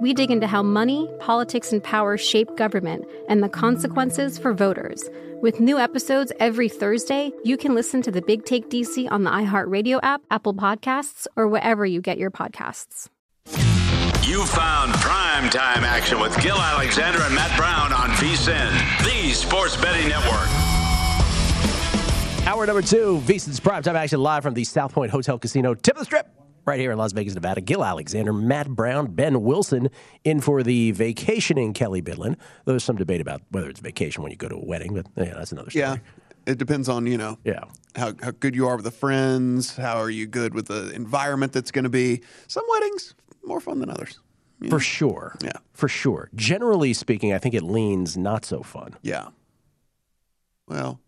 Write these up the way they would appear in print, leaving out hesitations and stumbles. We dig into how money, politics, and power shape government and the consequences for voters. With new episodes every Thursday, you can listen to the Big Take DC on the iHeartRadio app, Apple Podcasts, or wherever you get your podcasts. You found primetime action with Gil Alexander and Matt Brown on VSiN, the sports betting network. Hour number two, VSiN's primetime action live from the South Point Hotel Casino. Tip of the strip right here in Las Vegas, Nevada. Gil Alexander, Matt Brown, Ben Wilson in for the vacationing Kelly Bidlin. There's some debate about whether it's vacation when you go to a wedding, but yeah, that's another story. Yeah. It depends on, you know, how good you are with the friends, how are you good with the environment that's going to be. Some weddings, more fun than others. For sure. Yeah. For sure. Generally speaking, I think it leans not so fun. Yeah. Well.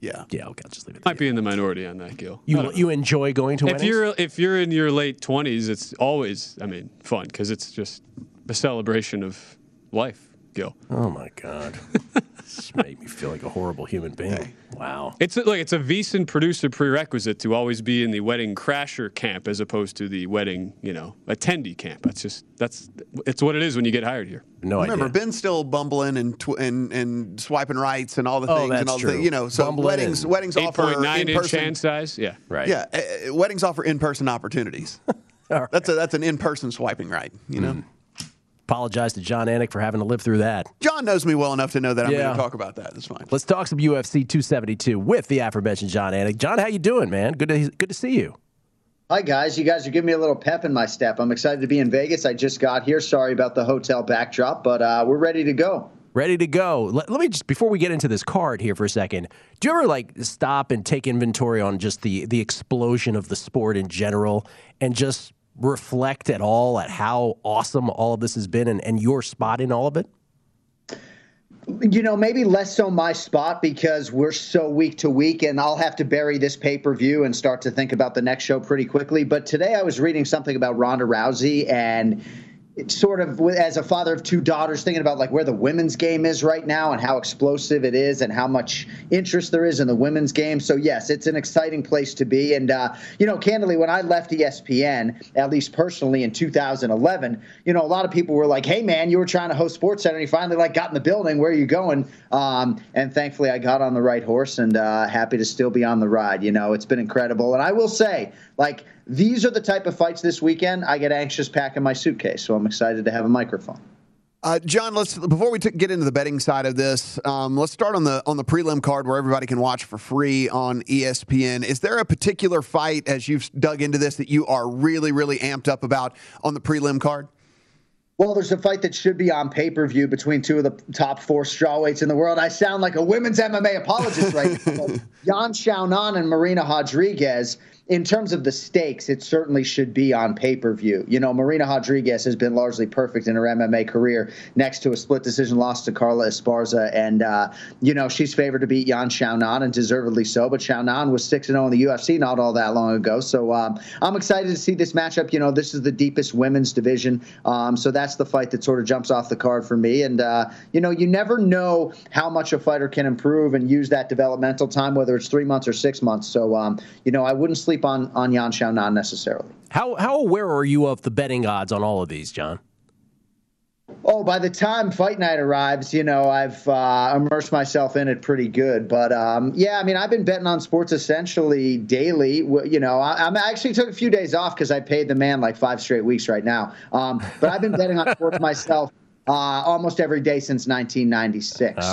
Yeah, okay, I'll just leave it there. Might be in the minority on that, Gil. You enjoy going to weddings? If you're in your late 20s, it's always, fun because it's just a celebration of life. Go. Oh my God! This made me feel like a horrible human being. Hey. Wow! It's a VSiN producer prerequisite to always be in the wedding crasher camp as opposed to the wedding attendee camp. It's what it is when you get hired here. Remember, Ben's still bumbling and swiping rights and all the things. That's true. So bumbling weddings offer 8.9-inch hand size. Yeah, right. Yeah, weddings offer in-person opportunities. Right. That's an in-person swiping right. Apologize to John Anik for having to live through that. John knows me well enough to know that I'm going to talk about that. That's fine. Let's talk some UFC 272 with the aforementioned John Anik. John, how you doing, man? Good to see you. Hi, guys. You guys are giving me a little pep in my step. I'm excited to be in Vegas. I just got here. Sorry about the hotel backdrop, but we're ready to go. Let me just, before we get into this card here for a second, do you ever stop and take inventory on just the explosion of the sport in general and just reflect at all at how awesome all of this has been and your spot in all of it? Maybe less so my spot because we're so week to week, and I'll have to bury this pay-per-view and start to think about the next show pretty quickly. But today I was reading something about Ronda Rousey, and it's sort of, as a father of two daughters, thinking about where the women's game is right now and how explosive it is and how much interest there is in the women's game. So, yes, it's an exciting place to be. And, candidly, when I left ESPN, at least personally in 2011, a lot of people were like, hey, man, you were trying to host SportsCenter and you finally got in the building. Where are you going? And thankfully, I got on the right horse and happy to still be on the ride. It's been incredible. And I will say, these are the type of fights this weekend I get anxious packing my suitcase, so I'm excited to have a microphone. John, before we get into the betting side of this, let's start on the prelim card where everybody can watch for free on ESPN. Is there a particular fight, as you've dug into this, that you are really, really amped up about on the prelim card? Well, there's a fight that should be on pay-per-view between two of the top four strawweights in the world. I sound like a women's MMA apologist right now. Yan Xiaonan and Marina Rodriguez. In terms of the stakes, it certainly should be on pay-per-view. Marina Rodriguez has been largely perfect in her MMA career next to a split decision loss to Carla Esparza. And, she's favored to beat Yan Xiaonan, and deservedly so. But Xiaonan was 6-0 in the UFC not all that long ago. So I'm excited to see this matchup. This is the deepest women's division. So that's the fight that sort of jumps off the card for me. And, you never know how much a fighter can improve and use that developmental time, whether it's 3 months or 6 months. So, I wouldn't sleep on Yan Xiaonan necessarily. How aware are you of the betting odds on all of these, John? Oh, by the time fight night arrives, I've immersed myself in it pretty good. But, I've been betting on sports essentially daily. I actually took a few days off because I paid the man 5 straight weeks right now. But I've been betting on sports myself almost every day since 1996.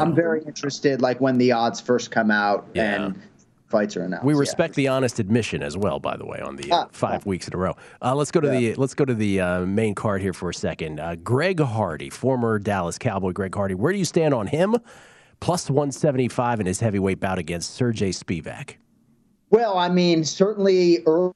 I'm very interested, like, when the odds first come out and fights are announced. We respect the honest admission as well, by the way, on the 5 weeks in a row. Let's go to the main card here for a second. Greg Hardy, former Dallas Cowboy Greg Hardy. Where do you stand on him? Plus 175 in his heavyweight bout against Sergey Spivak. Well, I mean, certainly early.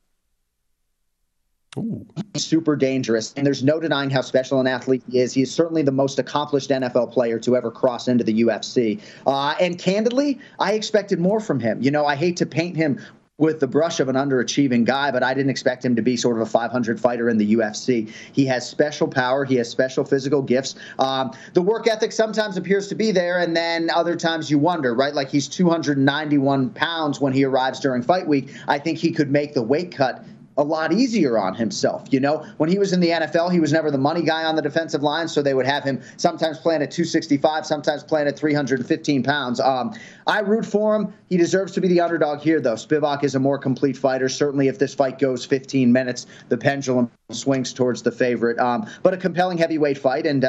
Ooh. Super dangerous, and there's no denying how special an athlete he is. He's certainly the most accomplished NFL player to ever cross into the UFC. And candidly, I expected more from him. You know, I hate to paint him with the brush of an underachieving guy, but I didn't expect him to be sort of a 500 fighter in the UFC. He has special power. He has special physical gifts. The work ethic sometimes appears to be there, and then other times you wonder, right? Like, he's 291 pounds when he arrives during fight week. I think he could make the weight cut a lot easier on himself. You know, when he was in the NFL, he was never the money guy on the defensive line, so they would have him sometimes playing at 265, sometimes playing at 315 pounds. I root for him. He deserves to be the underdog here, though. Spivak is a more complete fighter. Certainly, if this fight goes 15 minutes, the pendulum swings towards the favorite. But a compelling heavyweight fight, and,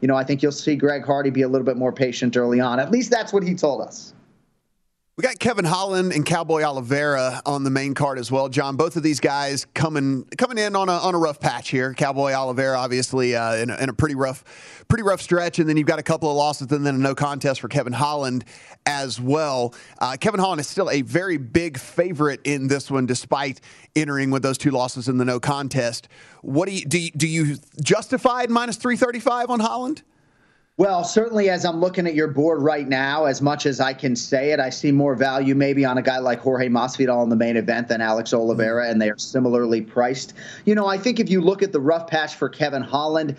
you know, I think you'll see Greg Hardy be a little bit more patient early on. At least that's what he told us. We got Kevin Holland and Cowboy Oliveira on the main card as well, John. Both of these guys coming in on a rough patch here. Cowboy Oliveira, obviously, in a pretty rough stretch, and then you've got a couple of losses, and then a no contest for Kevin Holland as well. Kevin Holland is still a very big favorite in this one, despite entering with those two losses in the no contest. What do you justify minus 335 on Holland? Well, certainly as I'm looking at your board right now, as much as I can say it, I see more value maybe on a guy like Jorge Masvidal in the main event than Alex Oliveira, and they are similarly priced. You know, I think if you look at the rough patch for Kevin Holland,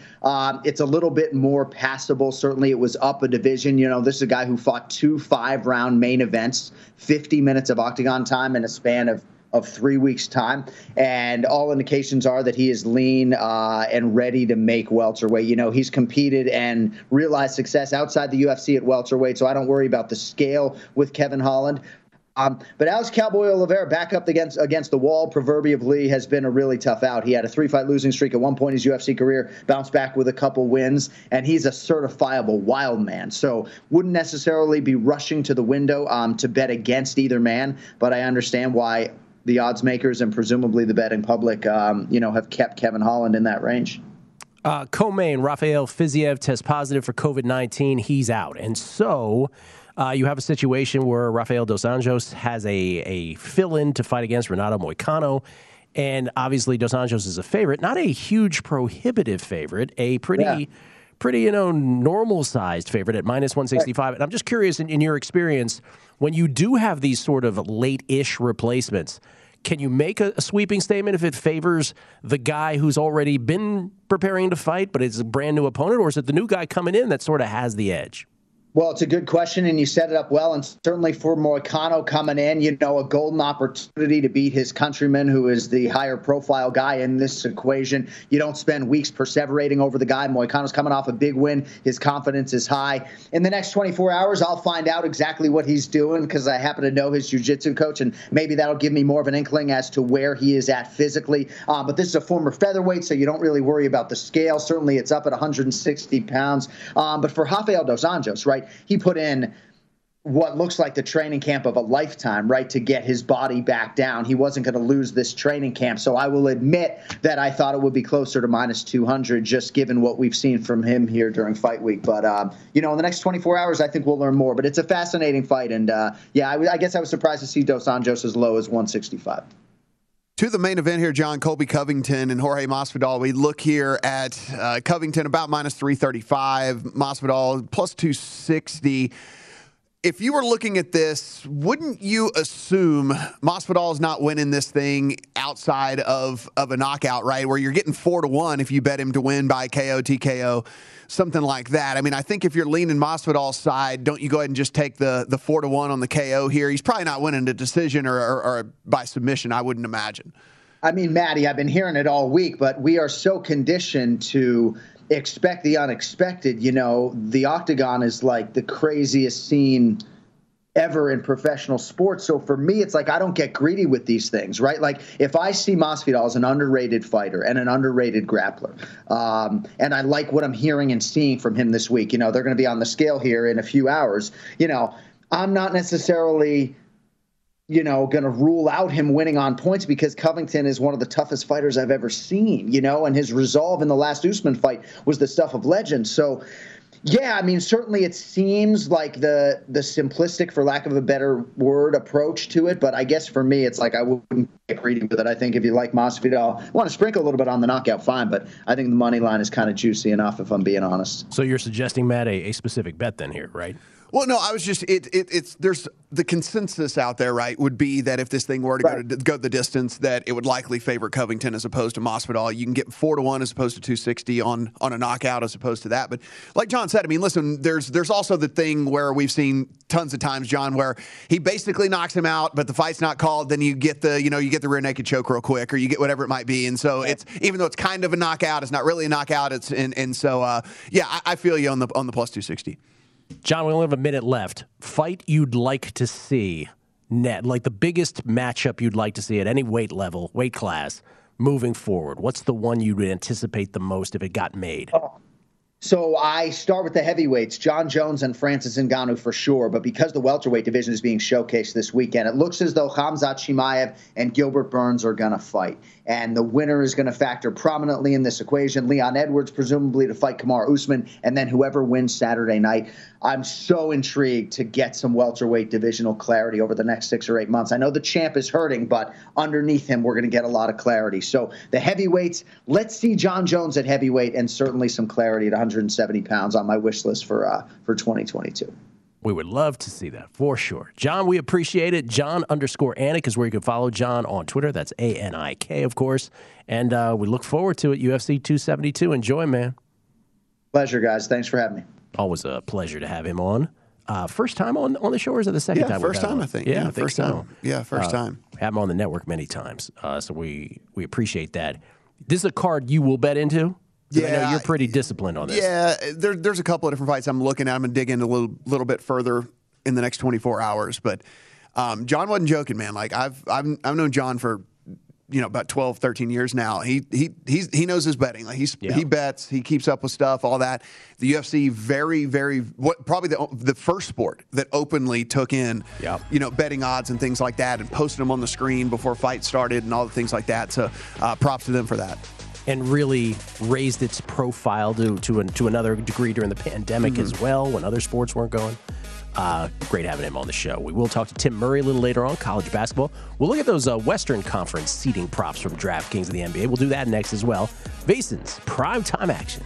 it's a little bit more passable. Certainly it was up a division. You know, this is a guy who fought 2 5-round main events, 50 minutes of octagon time in a span of 3 weeks' time, and all indications are that he is lean and ready to make welterweight. You know, he's competed and realized success outside the UFC at welterweight, so I don't worry about the scale with Kevin Holland. But Alex Cowboy Oliveira, back up against the wall, proverbially, has been a really tough out. He had a 3-fight losing streak at one point in his UFC career, bounced back with a couple wins, and he's a certifiable wild man. So wouldn't necessarily be rushing to the window to bet against either man, but I understand why the odds makers and presumably the betting public, you know, have kept Kevin Holland in that range. Co-main, Rafael Fiziev tests positive for COVID-19. He's out. And so you have a situation where Rafael Dos Anjos has a fill-in to fight against Renato Moicano. And obviously Dos Anjos is a favorite, not a huge prohibitive favorite, a pretty, you know, normal-sized favorite at minus 165. Right. And I'm just curious, in your experience, when you do have these sort of late-ish replacements, can you make a sweeping statement if it favors the guy who's already been preparing to fight but is a brand-new opponent, or is it the new guy coming in that sort of has the edge? Well, it's a good question, and you set it up well, and certainly for Moicano coming in, you know, a golden opportunity to beat his countryman, who is the higher-profile guy in this equation. You don't spend weeks perseverating over the guy. Moicano's coming off a big win. His confidence is high. In the next 24 hours, I'll find out exactly what he's doing, because I happen to know his jiu-jitsu coach, and maybe that'll give me more of an inkling as to where he is at physically. But this is a former featherweight, so you don't really worry about the scale. Certainly it's up at 160 pounds. But for Rafael Dos Anjos, right? He put in what looks like the training camp of a lifetime, right, to get his body back down. He wasn't going to lose this training camp. So I will admit that I thought it would be closer to minus 200, just given what we've seen from him here during fight week. But, you know, in the next 24 hours, I think we'll learn more. But it's a fascinating fight. And, I guess I was surprised to see Dos Anjos as low as 165. To the main event here, John, Colby Covington and Jorge Masvidal. We look here at Covington about minus 335, Masvidal plus 260. If you were looking at this, wouldn't you assume Masvidal is not winning this thing outside of a knockout, right, where you're getting 4-1 if you bet him to win by KO, TKO, something like that? I mean, I think if you're leaning Masvidal's side, don't you go ahead and just take the 4-1 on the KO here? He's probably not winning the decision or by submission, I wouldn't imagine. I mean, Maddie, I've been hearing it all week, but we are so conditioned to expect the unexpected. You know, the octagon is like the craziest scene ever in professional sports. So for me, it's like I don't get greedy with these things, right? Like if I see Masvidal as an underrated fighter and an underrated grappler, and I like what I'm hearing and seeing from him this week, you know, they're going to be on the scale here in a few hours, you know, I'm not necessarily, you know, going to rule out him winning on points because Covington is one of the toughest fighters I've ever seen, you know, and his resolve in the last Usman fight was the stuff of legend. So yeah, I mean, certainly it seems like the simplistic, for lack of a better word, approach to it. But I guess for me, it's like I wouldn't get greedy with it. I think if you like Masvidal, want to sprinkle a little bit on the knockout, fine. But I think the money line is kind of juicy enough, if I'm being honest. So you're suggesting, Matt, a specific bet then here, right? Well, no, I was just it's there's the consensus out there, right, would be that if this thing were to go the distance, that it would likely favor Covington as opposed to Masvidal. You can get 4-1 as opposed to 260 on a knockout as opposed to that. But like John said, I mean, listen, there's also the thing where we've seen tons of times, John, where he basically knocks him out, but the fight's not called. Then you get the rear naked choke real quick, or you get whatever it might be. And so it's, even though it's kind of a knockout, it's not really a knockout. It's I feel you on the plus 260. John, we only have a minute left. Fight you'd like to see, like the biggest matchup you'd like to see at any weight level, weight class, moving forward. What's the one you would anticipate the most if it got made? Oh. So I start with the heavyweights, John Jones and Francis Ngannou for sure, but because the welterweight division is being showcased this weekend, it looks as though Khamzat Chimaev and Gilbert Burns are going to fight, and the winner is going to factor prominently in this equation. Leon Edwards presumably to fight Kamaru Usman, and then whoever wins Saturday night. I'm so intrigued to get some welterweight divisional clarity over the next 6 or 8 months. I know the champ is hurting, but underneath him we're going to get a lot of clarity. So the heavyweights, let's see John Jones at heavyweight, and certainly some clarity at 170 pounds on my wish list for 2022. We would love to see that for sure. John, we appreciate it. John_Anik is where you can follow John on Twitter. That's Anik, of course. And we look forward to it. UFC 272. Enjoy, man. Pleasure, guys. Thanks for having me. Always a pleasure to have him on. First time on the show, or is it the second time? First time, I think. Yeah, first time. Yeah, first time. Have him on the network many times. So we appreciate that. This is a card you will bet into? Yeah, I know you're pretty disciplined on this. Yeah, there's a couple of different fights I'm looking at. I'm going to dig in a little bit further in the next 24 hours. But John wasn't joking, man. Like I've known John for about 12, 13 years now. He knows his betting. Like he bets. He keeps up with stuff, all that. The UFC, very, very probably the first sport that openly took in betting odds and things like that, and posted them on the screen before fights started and all the things like that. So props to them for that. And really raised its profile to another degree during the pandemic as well, when other sports weren't going. Great having him on the show. We will talk to Tim Murray a little later on, college basketball. We'll look at those Western Conference seeding props from DraftKings and the NBA. We'll do that next as well. VSiN's primetime action.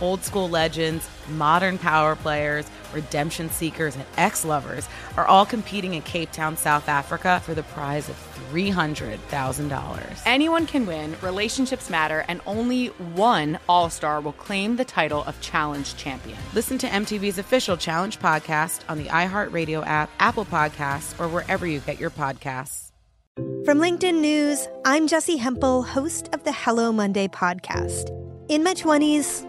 Old school legends, modern power players, redemption seekers, and ex-lovers are all competing in Cape Town, South Africa for the prize of $300,000. Anyone can win, relationships matter, and only one All-Star will claim the title of Challenge Champion. Listen to MTV's official Challenge podcast on the iHeartRadio app, Apple Podcasts, or wherever you get your podcasts. From LinkedIn News, I'm Jesse Hempel, host of the Hello Monday podcast. In my 20s,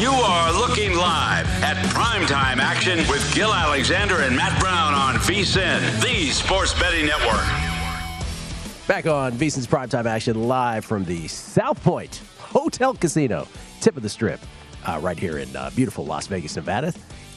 You are looking live at Primetime Action with Gil Alexander and Matt Brown on VSiN, the Sports Betting Network. Back on VSiN's Primetime Action live from the South Point Hotel Casino, tip of the strip, right here in beautiful Las Vegas, Nevada.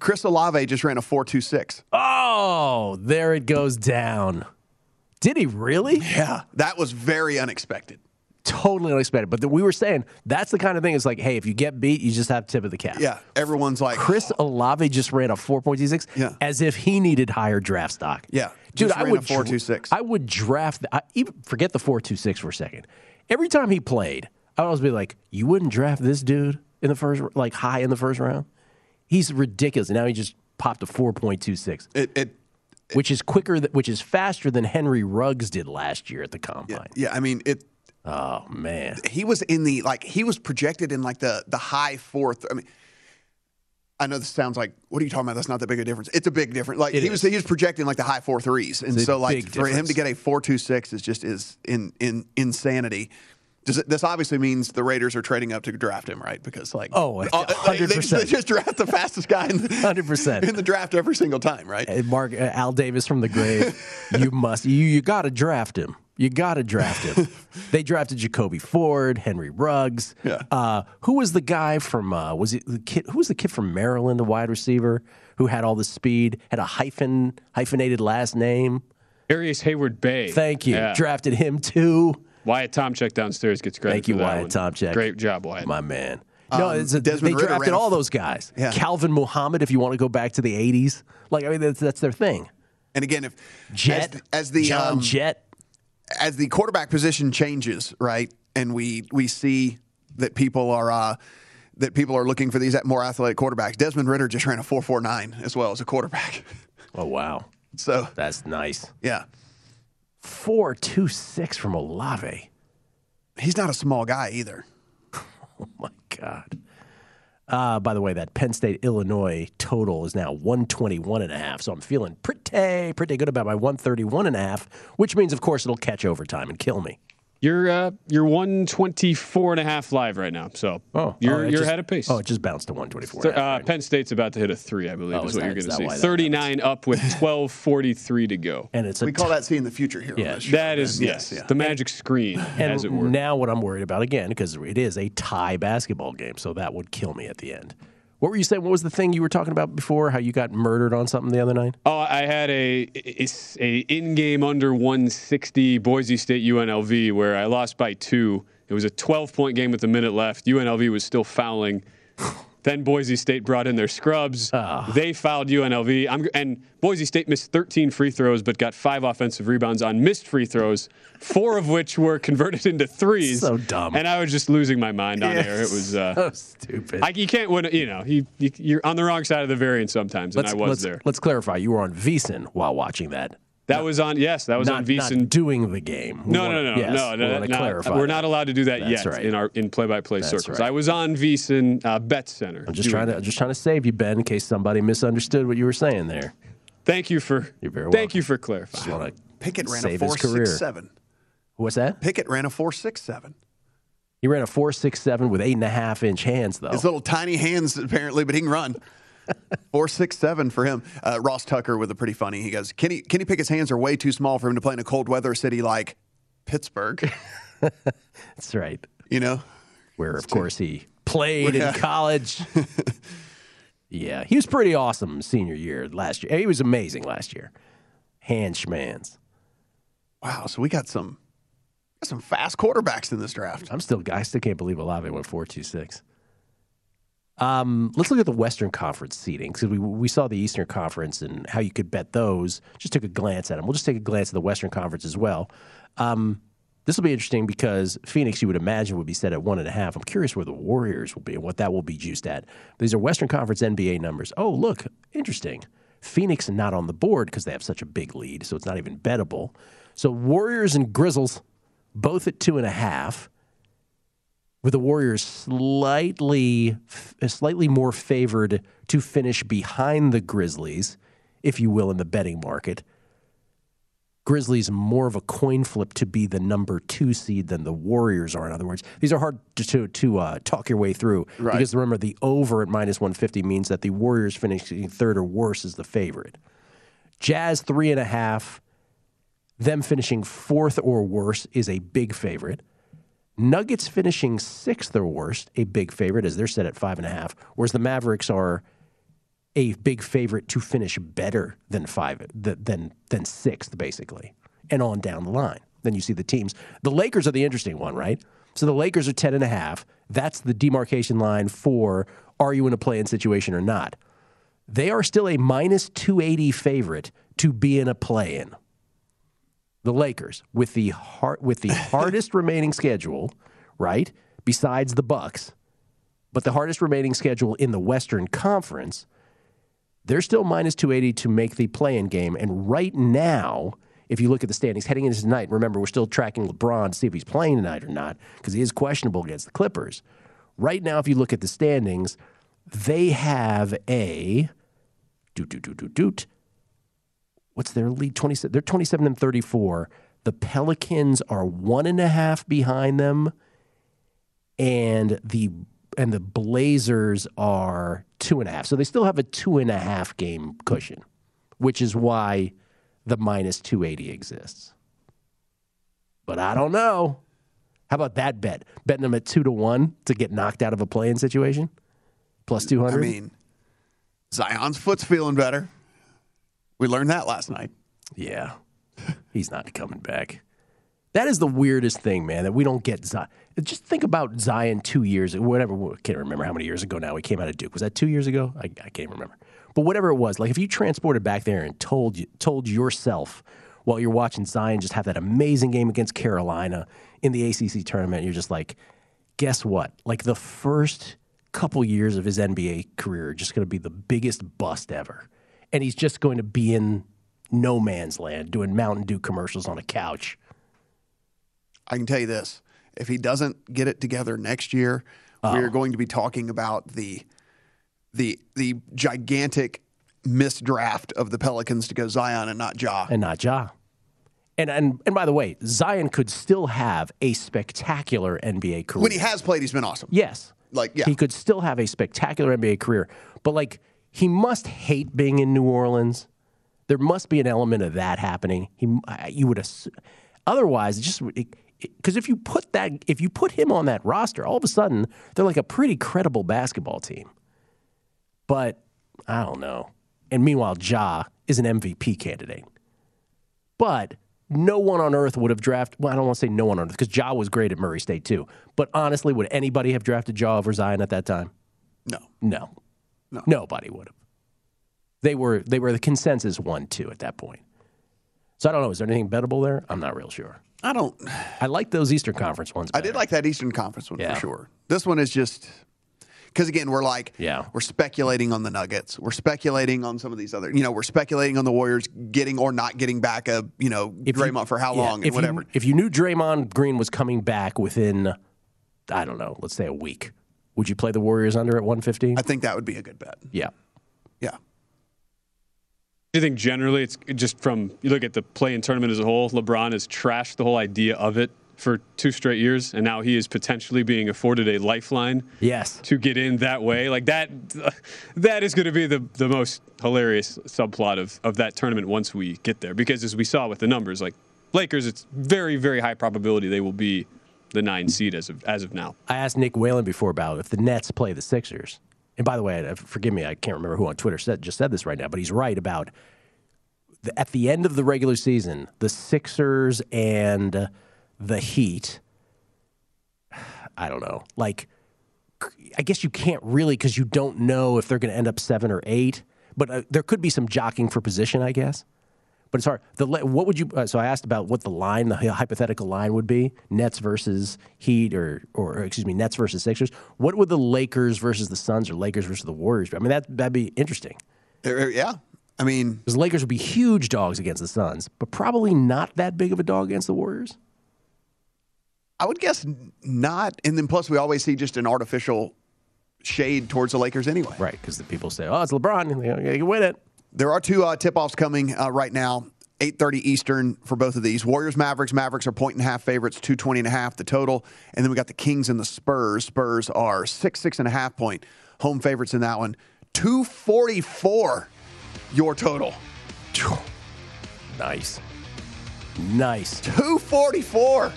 Chris Olave just ran a 4.26. Oh, there it goes down. Did he really? Yeah, that was very unexpected. Totally unexpected. But we were saying that's the kind of thing. It's like, hey, if you get beat, you just have tip of the cap. Yeah, everyone's like, Chris Olave just ran a 4.26. Yeah, as if he needed higher draft stock. Yeah, dude, I would 4.26. I would draft. Even forget the 4.26 for a second. Every time he played, I would always be like, you wouldn't draft this dude in the first, like high in the first round. He's ridiculous. And now he just popped a 4.26, which is which is faster than Henry Ruggs did last year at the combine. Yeah, I mean it. Oh man, he was in the he was projected in the high fourth. I mean, I know this sounds like, what are you talking about? That's not that big a difference. It's a big difference. Like he was projecting the high 4.3s, and so for him to get a 4.26 is insanity. This obviously means the Raiders are trading up to draft him, right? Because 100%. They just draft the fastest guy in the, 100%. In the draft every single time, right? Hey, Mark Al Davis from the grave, you got to draft him. You got to draft him. They drafted Jacoby Ford, Henry Ruggs. Yeah. Who was the guy from? Was it the kid? Who was the kid from Maryland, the wide receiver who had all the speed, had a hyphenated last name? Darius Hayward Bay. Thank you. Yeah. Drafted him too. Wyatt Tomczyk downstairs gets credit. Thank you, for that Wyatt Tomczyk. Great job, Wyatt. My man. No, they drafted all those guys. Yeah. Calvin Muhammad, if you want to go back to the 80s. That's their thing. And again, if as the quarterback position changes, right, and we see that people are looking for these more athletic quarterbacks. Desmond Ridder just ran a 4.49 as well as a quarterback. Oh wow! So that's nice. Yeah. 4.26 from Olave. He's not a small guy either. Oh, my God. By the way, that Penn State, Illinois total is now 121.5. So I'm feeling pretty good about my 131.5, which means, of course, it'll catch overtime and kill me. You're 124.5 live right now, so you're ahead of pace. Oh, it just bounced to 124. Right. Penn State's about to hit a 3, I believe, is what you're going to see. 39 up with 12:43 to go, and we call that seeing the future here. Yeah, that is the magic screen, and as it were. Now what I'm worried about again, because it is a tie basketball game, so that would kill me at the end. What were you saying? What was the thing you were talking about before? How you got murdered on something the other night? Oh, I had a in-game under 160 Boise State UNLV where I lost by 2. It was a 12-point game with a minute left. UNLV was still fouling. Then Boise State brought in their scrubs. They fouled UNLV. And Boise State missed 13 free throws but got 5 offensive rebounds on missed free throws, 4 of which were converted into threes. So dumb. And I was just losing my mind on air. It was so stupid. You can't win. You're on the wrong side of the variance sometimes, and I was there. Let's clarify. You were on VSiN while watching that. That was on VSiN. Not doing the game. No. We're not allowed to do that yet in our play-by-play circles. Right. I was on VSiN Bet Center. I'm just trying to save you, Ben, in case somebody misunderstood what you were saying there. Thank you for clarifying. Pickett ran a 4.67. What's that? Pickett ran a 4.67. He ran a 4.67 with 8.5-inch hands, though. His little tiny hands apparently, but he can run. 4.67 for him. Ross Tucker with a pretty funny. He goes, Kenny Pickett's hands are way too small for him to play in a cold weather city like Pittsburgh. That's right. You know? Where, of course, he played in college. Yeah, he was pretty awesome senior year last year. He was amazing last year. Hand schmans. Wow, so we got some fast quarterbacks in this draft. I still can't believe Olave went 4.26. Let's look at the Western Conference seeding, because we saw the Eastern Conference and how you could bet those. Just took a glance at them. We'll just take a glance at the Western Conference as well. This will be interesting because Phoenix, you would imagine, would be set at 1.5. I'm curious where the Warriors will be and what that will be juiced at. These are Western Conference NBA numbers. Oh, look, interesting. Phoenix not on the board because they have such a big lead, so it's not even bettable. So Warriors and Grizzlies both at 2.5, with the Warriors slightly more favored to finish behind the Grizzlies, if you will, in the betting market. Grizzlies more of a coin flip to be the number 2 seed than the Warriors are. In other words, these are hard to talk your way through. Right. Because remember, the over at -150 means that the Warriors finishing third or worse is the favorite. Jazz 3.5. Them finishing 4th or worse is a big favorite. Nuggets finishing 6th or worse, a big favorite, as they're set at 5.5, whereas the Mavericks are a big favorite to finish better than 6th, basically, and on down the line. Then you see the teams. The Lakers are the interesting one, right? So the Lakers are 10.5. That's the demarcation line for are you in a play-in situation or not. They are still a -280 favorite to be in a play-in. The Lakers, with the hardest remaining schedule, right, besides the Bucks, but the hardest remaining schedule in the Western Conference, they're still -280 to make the play-in game. And right now, if you look at the standings heading into tonight, remember, we're still tracking LeBron to see if he's playing tonight or not, because he is questionable against the Clippers. Right now, if you look at the standings, they have a what's their lead? 27. They're 27-34. The Pelicans are 1.5 behind them, and the Blazers are 2.5. So they still have a 2.5 game cushion, which is why the -280 exists. But I don't know. How about that bet? Betting them at 2-1 to get knocked out of a play-in situation, +200. I mean, Zion's foot's feeling better. We learned that last night. Yeah. He's not coming back. That is the weirdest thing, man, that we don't get Zion. Just think about Zion 2 years, whatever. I can't remember how many years ago now he came out of Duke. Was that 2 years ago? I can't remember. But whatever it was, like if you transported back there and told yourself while you're watching Zion just have that amazing game against Carolina in the ACC tournament, you're just like, guess what? Like the first couple years of his NBA career are just going to be the biggest bust ever. And he's just going to be in no man's land doing Mountain Dew commercials on a couch. I can tell you this. If he doesn't get it together next year, we're going to be talking about the gigantic misdraft of the Pelicans to go Zion and not Ja. And by the way, Zion could still have a spectacular NBA career. When he has played, he's been awesome. Yes. He could still have a spectacular NBA career. But he must hate being in New Orleans. There must be an element of that happening. You would assume, otherwise, it just because if you put him on that roster, all of a sudden they're like a pretty credible basketball team. But I don't know. And meanwhile, Ja is an MVP candidate. But no one on earth would have drafted. Well, I don't want to say no one on earth because Ja was great at Murray State too. But honestly, would anybody have drafted Ja over Zion at that time? No. No. Nobody would have. They were the consensus 1-2 at that point. So I don't know. Is there anything bettable there? I'm not real sure. I like those Eastern Conference ones better. I did like that Eastern Conference one for sure. This one is just because again we're speculating on the Nuggets. We're speculating on some of these other. We're speculating on the Warriors getting or not getting back a Draymond for how long and whatever. If you knew Draymond Green was coming back within, I don't know, let's say a week. Would you play the Warriors under at 115? I think that would be a good bet. Yeah. Do you think generally it's just you look at the play-in tournament as a whole, LeBron has trashed the whole idea of it for 2 straight years, and now he is potentially being afforded a lifeline. Yes. To get in that way. Like that is going to be the most hilarious subplot of that tournament once we get there. Because as we saw with the numbers, like Lakers, it's very, very high probability they will be the 9 seed as of now. I asked Nick Whalen before about if the Nets play the Sixers. And by the way, forgive me, I can't remember who on Twitter just said this right now, but he's right about at the end of the regular season, the Sixers and the Heat, I don't know. Like, I guess you can't really because you don't know if they're going to end up 7 or 8, but there could be some jockeying for position, I guess. But it's hard. What would you? So I asked about what the hypothetical line would be: Nets versus Heat, or Nets versus Sixers. What would the Lakers versus the Suns or Lakers versus the Warriors be? I mean, that'd be interesting. Yeah, I mean, because the Lakers would be huge dogs against the Suns, but probably not that big of a dog against the Warriors. I would guess not. And then plus, we always see just an artificial shade towards the Lakers anyway. Right, because the people say, "Oh, it's LeBron, you can win it." There are 2 tip-offs coming right now, 8:30 Eastern for both of these. Warriors-Mavericks. Mavericks are 1.5 favorites, 220.5 the total. And then we got the Kings and the Spurs. Spurs are 6.5 point home favorites in that one. 244 your total. Nice. 244.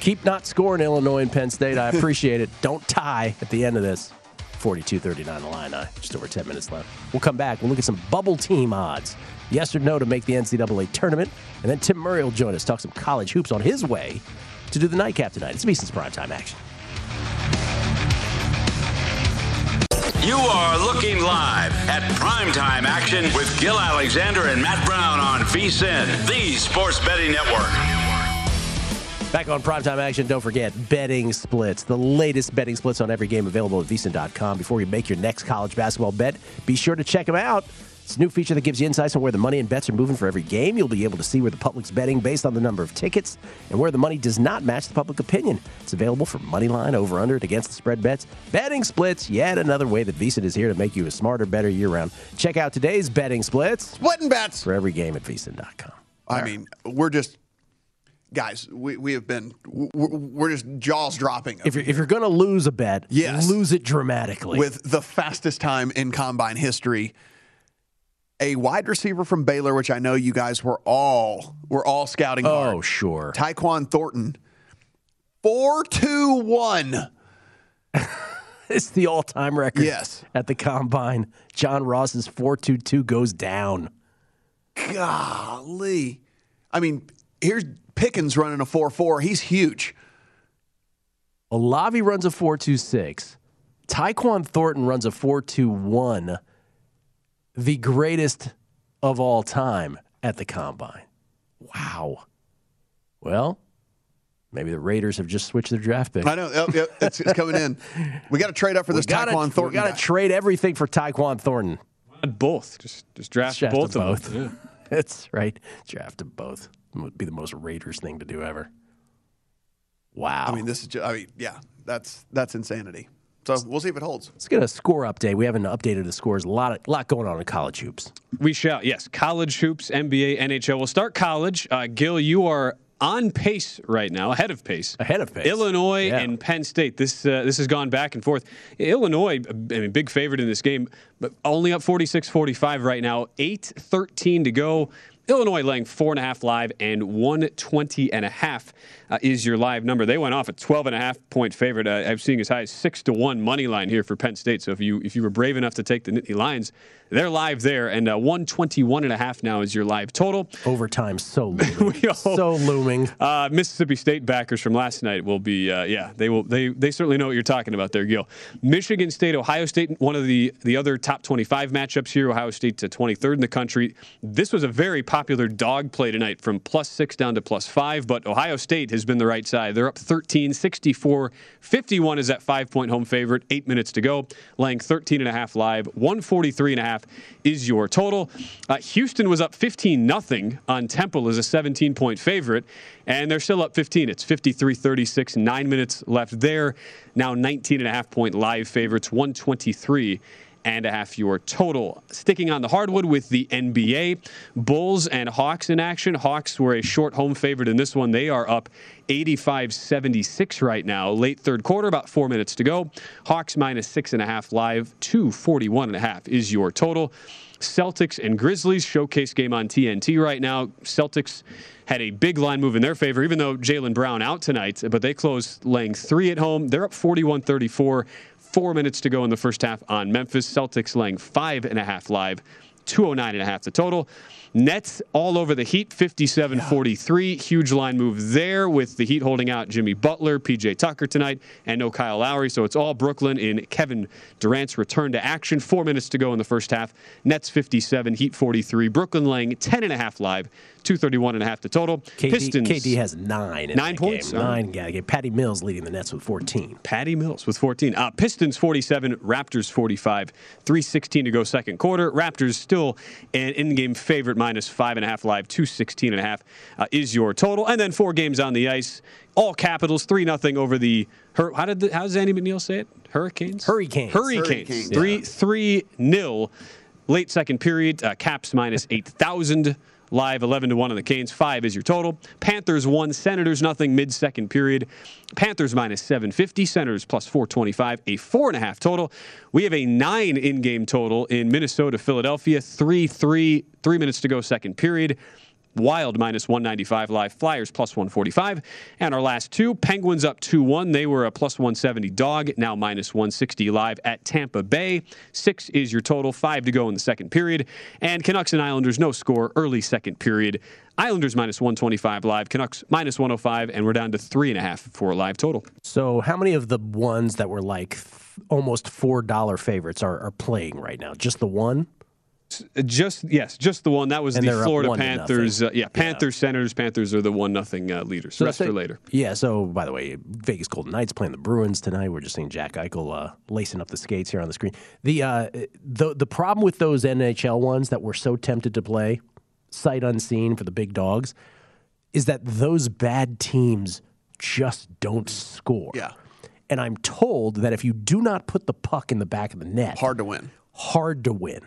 Keep not scoring, Illinois and Penn State. I appreciate it. Don't tie at the end of this. 42-39 Illini, just over 10 minutes left. We'll come back. We'll look at some bubble team odds. Yes or no to make the NCAA tournament. And then Tim Murray will join us, talk some college hoops on his way to do the nightcap tonight. It's VSiN's Primetime Action. You are looking live at Primetime Action with Gil Alexander and Matt Brown on VSiN, the Sports Betting Network. Back on Primetime Action, don't forget, betting splits. The latest betting splits on every game available at VSiN.com. Before you make your next college basketball bet, be sure to check them out. It's a new feature that gives you insights on where the money and bets are moving for every game. You'll be able to see where the public's betting based on the number of tickets and where the money does not match the public opinion. It's available for moneyline, over-under, and against the spread bets. Betting splits, yet another way that VSiN is here to make you a smarter, better year-round. Check out today's betting splits. Splitting bets. For every game at VSiN.com. Guys, we're just jaws dropping. If you're going to lose a bet, lose it dramatically. With the fastest time in combine history, a wide receiver from Baylor, which I know you guys were all scouting. Oh, hard. Sure. Tyquan Thornton, 4.21. It's the all-time record. Yes. At the combine, John Ross's 4.22 goes down. Golly, I mean, here's. Pickens running a 4.4. He's huge. Olave runs a 4.26. Tyquan Thornton runs a 4.21. The greatest of all time at the combine. Wow. Well, maybe the Raiders have just switched their draft pick. I know. It's coming in. We got to trade up for this Tyquan Thornton. We got to trade everything for Tyquan Thornton. Both. Just draft both of both. Yeah. That's right. Draft them both. Would be the most Raiders thing to do ever. Wow. I mean, this is. That's insanity. So we'll see if it holds. Let's get a score update. We haven't updated the scores. A lot going on in college hoops. We shall. Yes, college hoops, NBA, NHL. We'll start college. Gil, you are on pace right now, ahead of pace. Illinois and Penn State. This has gone back and forth. Illinois, I mean, big favorite in this game, but only up 46-45 right now. 8:13 to go. Illinois laying 4.5 live, and 120.5 is your live number. They went off a 12.5 point favorite. I'm seeing as high as 6-1 money line here for Penn State. So if you were brave enough to take the Nittany Lions, they're live there, and 121.5 now is your live total. Overtime so looming. So looming. Mississippi State backers from last night will be they certainly know what you're talking about there, Gil. Michigan State, Ohio State, one of the other top 25 matchups here. Ohio State to 23rd in the country. This was a very popular dog play tonight from +6 down to +5, but Ohio State has been the right side. They're up 13, 64, 51 is that 5-point home favorite, 8 minutes to go, laying 13.5 live, 143.5 is your total. Houston was up 15-0 on Temple as a 17-point favorite, and they're still up 15. It's 53-36, 9 minutes left there. Now 19.5 point live favorites, 123. and a half your total. Sticking on the hardwood with the NBA, Bulls and Hawks in action. Hawks were a short home favorite in this one. They are up 85-76 right now. Late third quarter, about 4 minutes to go. Hawks minus 6.5 live, 241.5 is your total. Celtics and Grizzlies showcase game on TNT right now. Celtics had a big line move in their favor, even though Jaylen Brown out tonight, but they closed laying 3 at home. They're up 41-34, 4 minutes to go in the first half on Memphis. Celtics laying 5.5 live, 209.5 the total. Nets all over the Heat, 57-43. Huge line move there with the Heat holding out Jimmy Butler, P.J. Tucker tonight, and no Kyle Lowry. So it's all Brooklyn in Kevin Durant's return to action. 4 minutes to go in the first half. Nets 57, Heat 43. Brooklyn laying 10.5 live, 231.5 the total. Pistons. KD has 9 in 9 points. Game. 9 guy. Patty Mills leading the Nets with 14. Patty Mills with 14. Pistons 47, Raptors 45. 3:16 to go second quarter. Raptors still an in-game favorite. Minus 5.5 live, 216.5 is your total. And then 4 games on the ice. All Capitals, 3-0 over the how does Andy McNeil say it? Hurricanes. 3-0 late second period. Caps minus 8,000 live, 11-1 on the Canes. 5 is your total. Panthers 1, Senators 0 mid second period. Panthers minus 750, Senators plus 425, a 4.5 total. We have a 9 in-game total in Minnesota, Philadelphia, 3-3, 3 minutes to go second period. Wild minus 195 live, Flyers plus 145. And our last 2, Penguins up 2-1. They were a plus 170 dog, now minus 160 live at Tampa Bay. 6 is your total, 5 to go in the second period. And Canucks and Islanders, no score, early second period. Islanders minus 125 live, Canucks minus 105, and we're down to 3.5 for a live total. So how many of the ones that were like almost $4 favorites are playing right now? Just the one? Just the one. That was the Florida Panthers. Panthers, Senators. Panthers are the 1-0 leaders. So rest for later. Yeah, so by the way, Vegas Golden Knights playing the Bruins tonight. We're just seeing Jack Eichel lacing up the skates here on the screen. The problem with those NHL ones that we're so tempted to play, sight unseen for the big dogs, is that those bad teams just don't score. Yeah. And I'm told that if you do not put the puck in the back of the net... Hard to win.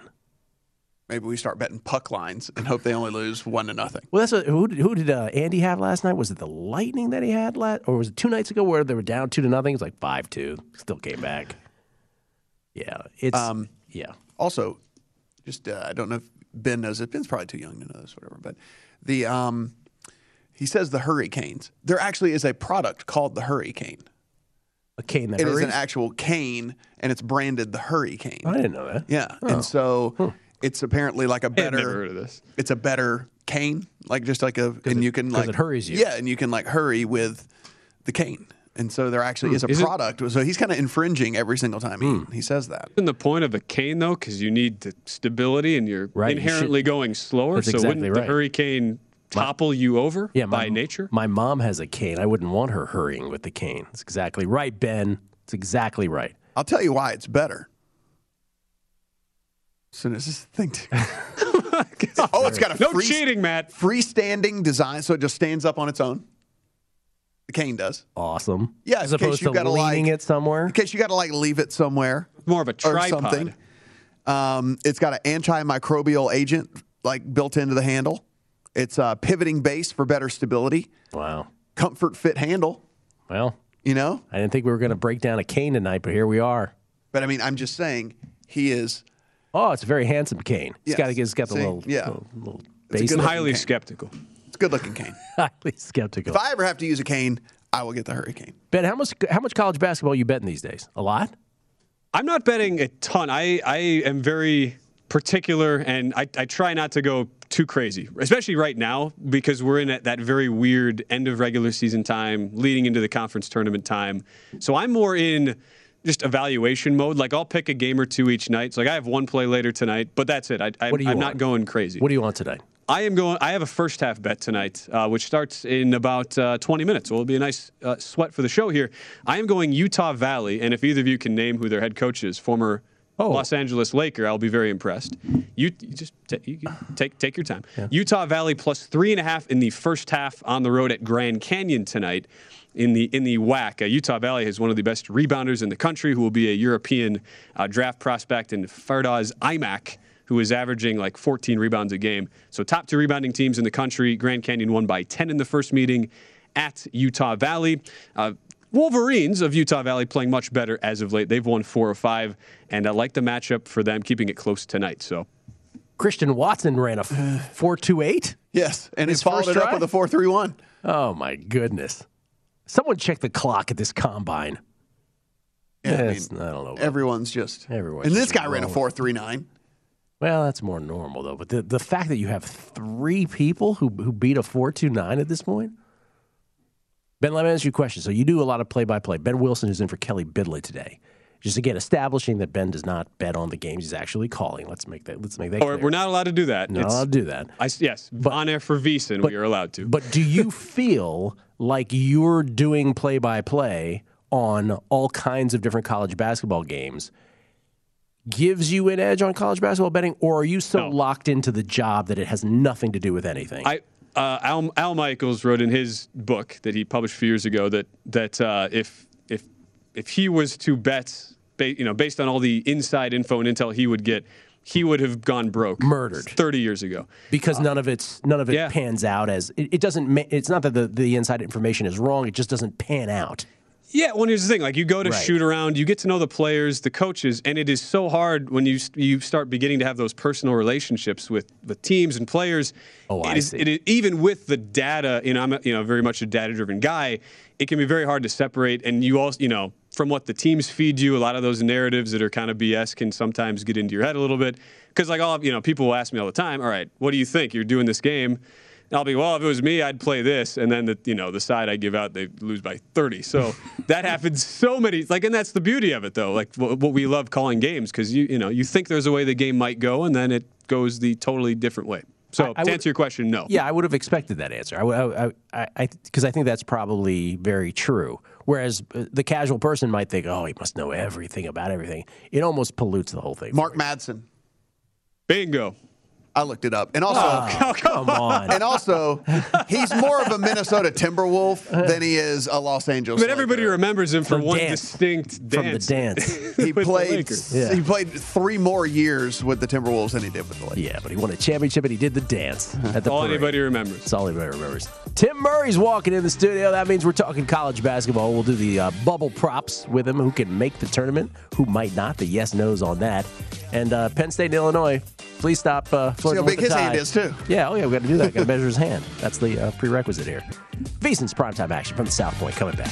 Maybe we start betting puck lines and hope they only lose 1-0. Well, that's who did Andy have last night? Was it the Lightning that he had last, or was it 2 nights ago where they were down 2-0? It's like 5-2, still came back. Yeah, it's Also, just I don't know if Ben knows it. Ben's probably too young to know this, whatever. But the he says the Hurricanes. There actually is a product called the Hurricane. A cane that it hurries? Is an actual cane, and it's branded the Hurricane. I didn't know that. Yeah, and so. It's apparently like a better. I've never heard of this. It's a better cane, like just like a, and you can like it hurries you. Yeah, and you can like hurry with the cane, and so there actually is a product. So he's kind of infringing every single time he says that. Isn't the point of a cane though? Because you need the stability, and you're inherently going slower. That's so exactly wouldn't the Hurricane topple you over by nature? My mom has a cane. I wouldn't want her hurrying with the cane. That's exactly right, Ben. It's exactly right. I'll tell you why it's better. As soon as this thing... it's got a cheating, Matt. Freestanding design, so it just stands up on its own. The cane does. Awesome. Yeah, as opposed to leaning it somewhere. In case you got to like leave it somewhere. More of a tripod. Or something. It's got an antimicrobial agent like built into the handle. It's a pivoting base for better stability. Wow. Comfort fit handle. Well, you know, I didn't think we were going to break down a cane tonight, but here we are. But I mean, I'm just saying, he is. Oh, it's a very handsome cane. Yes. It's got the little base. I'm highly skeptical. It's a good-looking cane. Highly skeptical. If I ever have to use a cane, I will get the Hurricane. Ben, how much college basketball are you betting these days? A lot? I'm not betting a ton. I am very particular, and I try not to go too crazy, especially right now, because we're in that very weird end of regular season time, leading into the conference tournament time. So I'm more in... just evaluation mode. Like, I'll pick a game or two each night. So, like, I have one play later tonight, but that's it. I'm not going crazy. What do you want today? I have a first half bet tonight, which starts in about 20 minutes. So it'll be a nice sweat for the show here. I am going Utah Valley, and if either of you can name who their head coach is, former Los Angeles Laker, I'll be very impressed. You just take your time. Yeah. Utah Valley plus 3.5 in the first half on the road at Grand Canyon tonight. in the WAC. Utah Valley has one of the best rebounders in the country, who will be a European draft prospect in Ferdowz Aymak, who is averaging like 14 rebounds a game. So top two rebounding teams in the country. Grand Canyon won by 10 in the first meeting at Utah Valley. Wolverines of Utah Valley playing much better as of late. They've won 4 of 5, and I like the matchup for them, keeping it close tonight. So Christian Watson ran a 4.28? Yes, and he followed it up with a 4.31. Oh, my goodness. Someone check the clock at this combine. Yeah, I don't know. Everyone's and this guy ran a 4.39. Well, that's more normal, though. But the fact that you have three people who beat a 4.29 at this point. Ben, let me ask you a question. So you do a lot of play-by-play. Ben Wilson is in for Kelly Bidlin today. Just, again, establishing that Ben does not bet on the games he's actually calling. Let's make that clear. We're not allowed to do that. Not allowed to do that. Yes, but on air for VSiN, we are allowed to. But do you feel like you're doing play-by-play on all kinds of different college basketball games gives you an edge on college basketball betting, or are you so locked into the job that it has nothing to do with anything? Al Michaels wrote in his book that he published a few years ago that if he was to bet, based on all the inside info and intel he would get, he would have gone broke, murdered 30 years ago, because none of it pans out as it doesn't. It's not that the inside information is wrong; it just doesn't pan out. Yeah, well, here's the thing. Like, you go to shoot around, you get to know the players, the coaches, and it is so hard when you start beginning to have those personal relationships with teams and players. Oh, I see. Even with the data, I'm very much a data-driven guy. It can be very hard to separate, and you also, from what the teams feed you, a lot of those narratives that are kind of BS can sometimes get into your head a little bit. Because, people will ask me all the time, all right, what do you think? You're doing this game. And I'll be, well, if it was me, I'd play this. And then, the side I give out, they lose by 30. So that happens so many. And that's the beauty of it, though. What we love calling games, because, you think there's a way the game might go, and then it goes the totally different way. So to answer your question, no. Yeah, I would have expected that answer. I think that's probably very true. Whereas the casual person might think, oh, he must know everything about everything. It almost pollutes the whole thing. Mark Madsen. Bingo. I looked it up. And also, come on. And also, he's more of a Minnesota Timberwolf than he is a Los Angeles. But everybody remembers him from one distinct dance. From the dance. He played 3 more years with the Timberwolves than he did with the Lakers. Yeah, but he won a championship and he did the dance. That's all anybody remembers. That's all anybody remembers. Tim Murray's walking in the studio. That means we're talking college basketball. We'll do the bubble props with him. Who can make the tournament? Who might not? The yes-nos on that. And Penn State and Illinois, please stop flirting with the tide. See how big his hand is, too. Yeah, we've got to do that. We've got to measure his hand. That's the prerequisite here. VSiN's primetime action from the South Point coming back.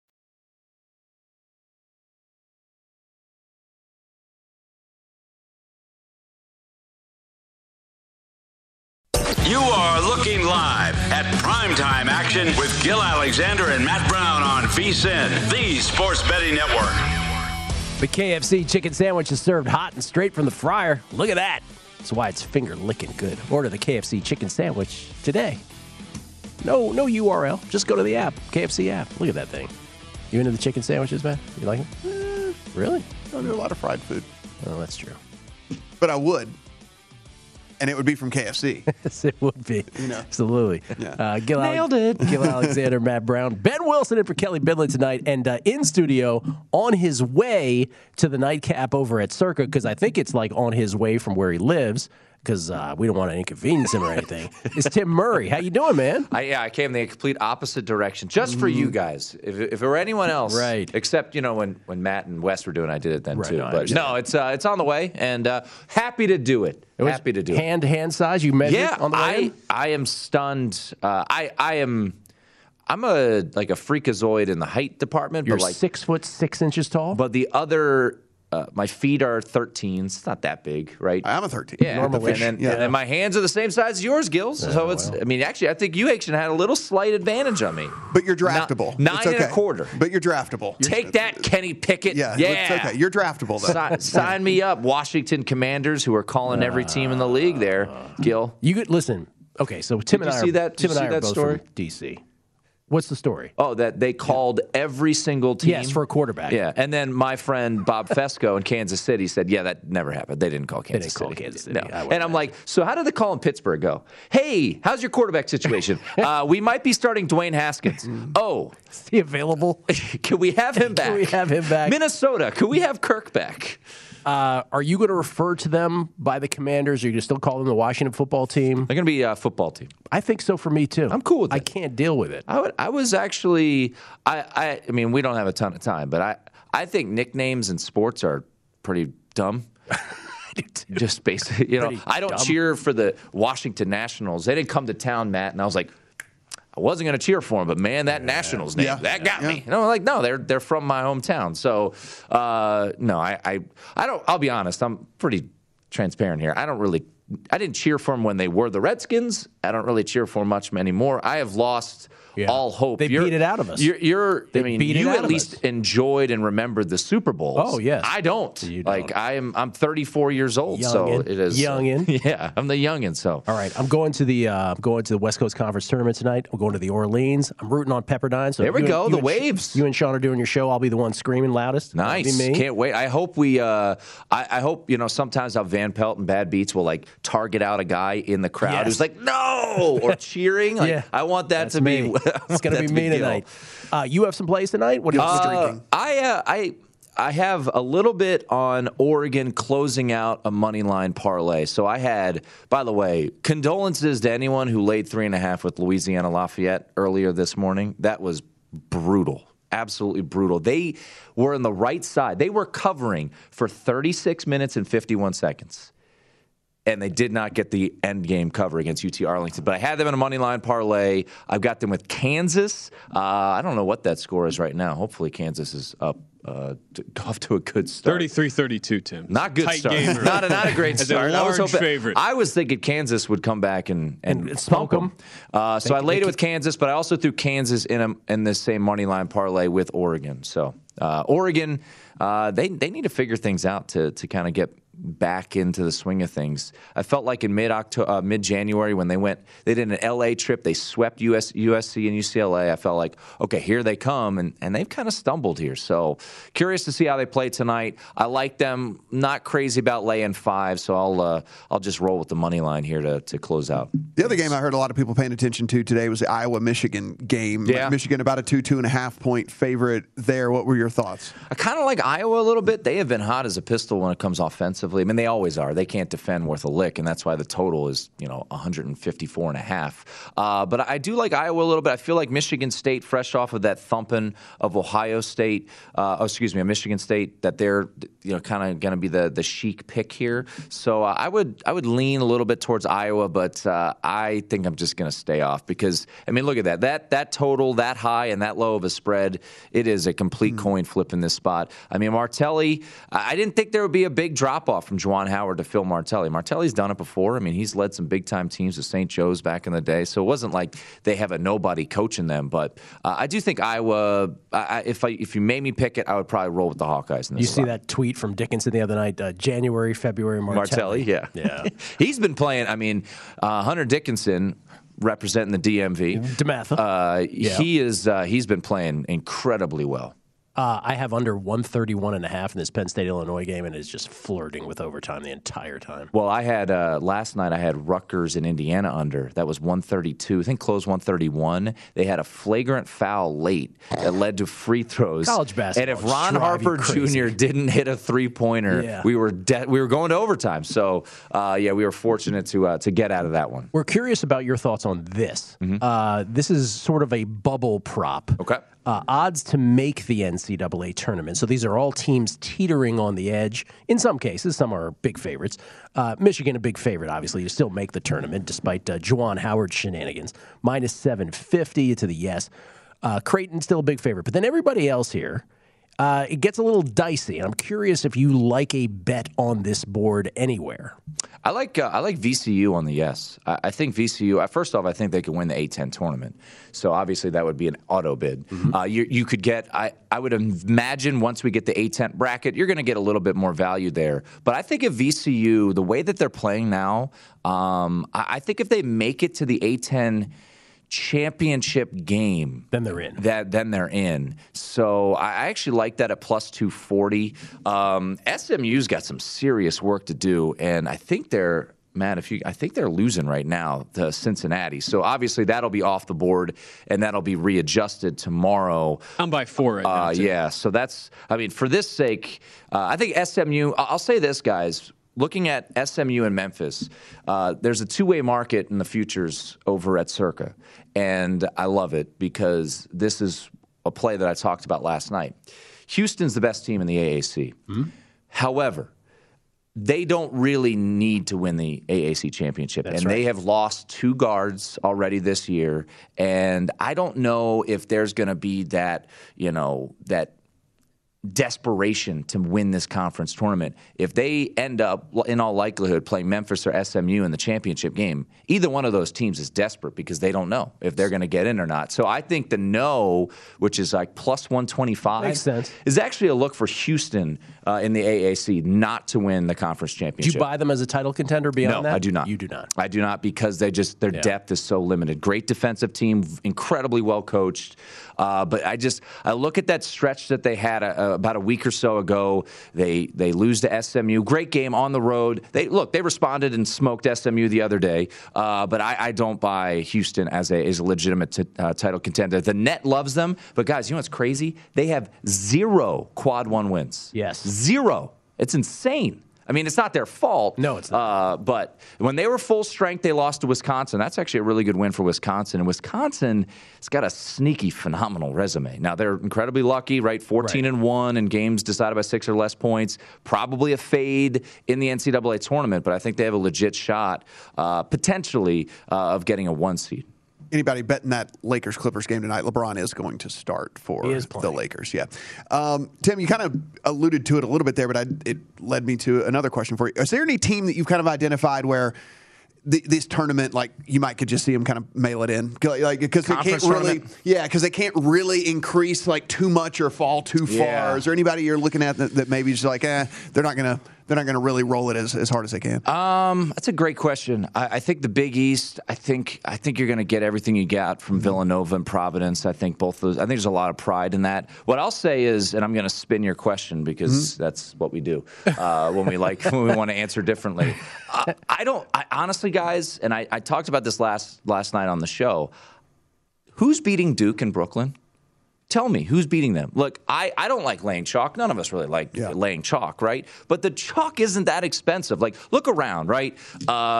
You are looking live at Primetime Action with Gil Alexander and Matt Brown on VSiN, the Sports Betting Network. The KFC chicken sandwich is served hot and straight from the fryer. Look at that. That's why it's finger-licking good. Order the KFC chicken sandwich today. No URL. Just go to the app, KFC app. Look at that thing. You into the chicken sandwiches, man? You like them? Really? I do a lot of fried food. Oh, that's true. But I would. And it would be from KFC. Yes, it would be. You know. Absolutely. Yeah. Nailed it. Gil Alexander, Matt Brown, Ben Wilson in for Kelly Bidlin tonight. And in studio, on his way to the nightcap over at Circa, because I think it's like on his way from where he lives, because we don't want to inconvenience him or anything. It's Tim Murray. How you doing, man? I came the complete opposite direction, just for you guys. If it were anyone else. Right. Except, you know, when Matt and Wes were doing it, I did it then, right, too. No, but no, it's on the way, and happy to do it. Happy to do hand it. Hand size, you measured on the way in? I am stunned. I'm a freakazoid in the height department. You're but like 6'6" tall. But the other my feet are 13s. It's not that big, right? I'm a 13. Yeah, normally. And my hands are the same size as yours, Gils. Oh, so it's. Well. I mean, actually, I think you actually had a little slight advantage on me. But you're draftable. Nine and a quarter. But you're draftable. Take that, Kenny Pickett. Yeah. It's okay. You're draftable, though. Sign me up, Washington Commanders, who are calling every team in the league. There, Gil. You could listen. Okay, so Tim and I. Did you see that story? From DC. What's the story? Oh, that they called every single team. Yes, for a quarterback. Yeah, and then my friend Bob Fesco in Kansas City said, yeah, that never happened. They didn't call Kansas City. No. And I'm like, so how did the call in Pittsburgh go? Hey, how's your quarterback situation? We might be starting Dwayne Haskins. Oh. Is he available? Can we have him back? Minnesota, can we have Kirk back? Are you going to refer to them by the Commanders? Or are you going to still call them the Washington football team? They're going to be a football team. I think so for me, too. I'm cool with it. I can't deal with it. I mean, we don't have a ton of time, but I think nicknames in sports are pretty dumb. Just basically, I don't cheer for the Washington Nationals. They didn't come to town, Matt, and I was like, I wasn't going to cheer for him, but man, that Nationals name, that got me. And I'm like, no, they're from my hometown. So, no, I don't. I'll be honest. I'm pretty transparent here. I didn't cheer for them when they were the Redskins. I don't really cheer for them much anymore. I have lost all hope. They beat it out of us. You at least enjoyed and remembered the Super Bowls. Oh, yes. I don't. You don't. Like, I'm 34 years old, so it is. Youngin. Yeah, I'm the youngin, so. All right, I'm going to the West Coast Conference Tournament tonight. I'm going to the Orleans. I'm rooting on Pepperdine. So there we go, the Waves. You and Sean are doing your show. I'll be the one screaming loudest. Nice. That'll be me. Can't wait. I hope we, I hope, sometimes how Van Pelt and Bad Beats will, like, target out a guy in the crowd who's like, no, or cheering. Like, yeah. I want that to be. It's going to be me tonight. You have some plays tonight? What are you drinking? I have a little bit on Oregon closing out a money line parlay. So I had, by the way, condolences to anyone who laid 3.5 with Louisiana Lafayette earlier this morning. That was brutal. Absolutely brutal. They were on the right side. They were covering for 36 minutes and 51 seconds. And they did not get the end game cover against UT Arlington. But I had them in a money line parlay. I've got them with Kansas. I don't know what that score is right now. Hopefully Kansas is up off to a good start. 33-32, Tim. Not good tight start. Gamer. Not a great start. As a large favorite. I was thinking Kansas would come back and smoke them. So I laid it with Kansas, but I also threw Kansas in this same money line parlay with Oregon. So Oregon, they need to figure things out to kind of get back into the swing of things. I felt like in mid-January when they did an L.A. trip, they swept USC and UCLA. I felt like, okay, here they come, and they've kind of stumbled here. So curious to see how they play tonight. I like them. Not crazy about laying 5, so I'll just roll with the money line here to close out. The other game I heard a lot of people paying attention to today was the Iowa-Michigan game. Yeah. Michigan about a 2.5 point favorite there. What were your thoughts? I kind of like Iowa a little bit. They have been hot as a pistol when it comes offensive. offensively. I mean, they always are. They can't defend worth a lick, and that's why the total is, 154.5. But I do like Iowa a little bit. I feel like Michigan State, fresh off of that thumping of Michigan State, that they're kind of going to be the chic pick here. So I would lean a little bit towards Iowa, but I think I'm just going to stay off because, I mean, look at that total, that high and that low of a spread. It is a complete coin flip in this spot. I mean, Martelli, I didn't think there would be a big drop-off from Juwan Howard to Phil Martelli. Martelli's done it before. I mean, he's led some big-time teams to St. Joe's back in the day, so it wasn't like they have a nobody coaching them. But I do think Iowa, if you made me pick it, I would probably roll with the Hawkeyes in this spot. You see that tweet from Dickinson the other night, January, February, Martelli? Yeah. He's been playing, Hunter Dickinson representing the DMV. DeMatha. He's been playing incredibly well. I have under 131.5 in this Penn State-Illinois game, and it's just flirting with overtime the entire time. Well, I had last night I had Rutgers in Indiana under. That was 132. I think close 131. They had a flagrant foul late that led to free throws. College basketball. And if Ron Harper Jr. didn't hit a three-pointer, we were going to overtime. So, we were fortunate to get out of that one. We're curious about your thoughts on this. Mm-hmm. This is sort of a bubble prop. Okay. Odds to make the NCAA tournament. So these are all teams teetering on the edge. In some cases, some are big favorites. Michigan, a big favorite, obviously, to still make the tournament despite Juwan Howard shenanigans. Minus 750 to the yes. Creighton, still a big favorite. But then everybody else here, it gets a little dicey. And I'm curious if you like a bet on this board anywhere. I like VCU on the yes. I think VCU, first off, I think they could win the A-10 tournament. So obviously that would be an auto bid. Mm-hmm. You could get, I would imagine once we get the A-10 bracket, you're going to get a little bit more value there. But I think if VCU, the way that they're playing now, I think if they make it to the A-10 championship game, then they're in. So I actually like that at plus 240. SMU's got some serious work to do, and I think they're I think they're losing right now to Cincinnati. So obviously that'll be off the board, and that'll be readjusted tomorrow. I'm by 4 right now. Too. Yeah. So that's for this sake, I think SMU. I'll say this, guys. Looking at SMU and Memphis, there's a two-way market in the futures over at Circa, and I love it because this is a play that I talked about last night. Houston's the best team in the AAC. Mm-hmm. However, they don't really need to win the AAC championship. That's right. They have lost two guards already this year, and I don't know if there's going to be that desperation to win this conference tournament. If they end up, in all likelihood, playing Memphis or SMU in the championship game, either one of those teams is desperate because they don't know if they're going to get in or not. So I think the no, which is like plus 125, makes sense, is actually a look for Houston in the AAC not to win the conference championship. Do you buy them as a title contender beyond that? No, I do not. You do not. I do not because their depth is so limited. Great defensive team, incredibly well coached. But I look at that stretch that they had about a week or so ago. They lose to SMU. Great game on the road. They responded and smoked SMU the other day. But I don't buy Houston as a legitimate title contender. The net loves them. But, guys, you know what's crazy? They have 0 quad one wins. Yes. 0. It's insane. I mean, it's not their fault. No, it's not. But when they were full strength, they lost to Wisconsin. That's actually a really good win for Wisconsin. And Wisconsin has got a sneaky, phenomenal resume. Now, they're incredibly lucky, right? 14-1 in games decided by 6 or less points. Probably a fade in the NCAA tournament, but I think they have a legit shot, potentially, of getting a 1 seed. Anybody betting that Lakers-Clippers game tonight? LeBron is going to start for the Lakers, yeah. Tim, you kind of alluded to it a little bit there, but it led me to another question for you. Is there any team that you've kind of identified where this tournament, like, you might could just see them kind of mail it in? Because they can't really increase, like, too much or fall too far. Is there anybody you're looking at that maybe just like, they're not going to – they're not going to really roll it as hard as they can? That's a great question. I think the Big East, I think you're going to get everything you got from Villanova and Providence. I think both those. I think there's a lot of pride in that. What I'll say is, and I'm going to spin your question because that's what we do when we want to answer differently. I honestly, guys, and I talked about this last night on the show. Who's beating Duke in Brooklyn? Tell me, who's beating them? Look, I don't like laying chalk. None of us really like laying chalk, right? But the chalk isn't that expensive. Like, look around, right?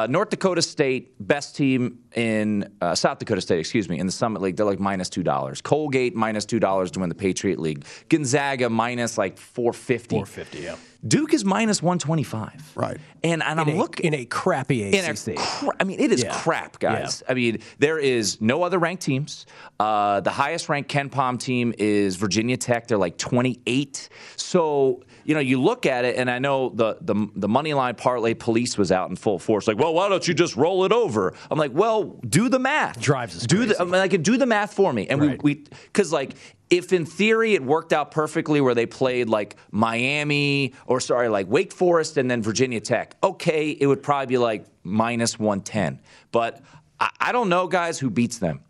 North Dakota State, best team in South Dakota State, in the Summit League. They're like minus $2. Colgate, minus $2 to win the Patriot League. Gonzaga, minus like $4.50. $4.50, yeah. Duke is minus 125. Right. And I'm looking. In a crappy ACC. It is crap, guys. Yeah. I mean, there is no other ranked teams. The highest ranked Ken Pom team is Virginia Tech. They're like 28. So, you know, you look at it, and I know the money line parlay police was out in full force. Like, well, why don't you just roll it over? I'm like, well, do the math. Drives us crazy. Do the math for me. And right. we because, like, if in theory it worked out perfectly where they played like Miami like Wake Forest and then Virginia Tech, okay, it would probably be like minus 110. But I don't know, guys, who beats them.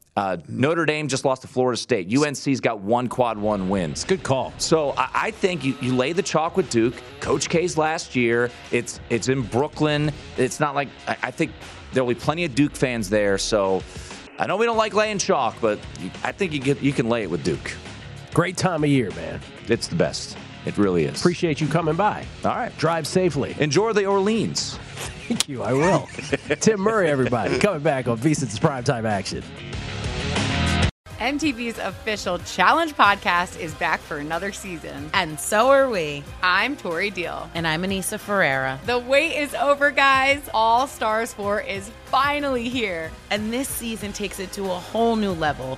Notre Dame just lost to Florida State. UNC's got one quad one wins. Good call. So I think you lay the chalk with Duke. Coach K's last year. It's in Brooklyn. It's not like I think there'll be plenty of Duke fans there. So I know we don't like laying chalk, but I think you can lay it with Duke. Great time of year, man. It's the best. It really is. Appreciate you coming by. All right. Drive safely. Enjoy the Orleans. Thank you. I will. Tim Murray, everybody. Coming back on VSiN's Primetime Action. MTV's official Challenge podcast is back for another season. And so are we. I'm Tori Deal. And I'm Anissa Ferreira. The wait is over, guys. All Stars 4 is finally here. And this season takes it to a whole new level.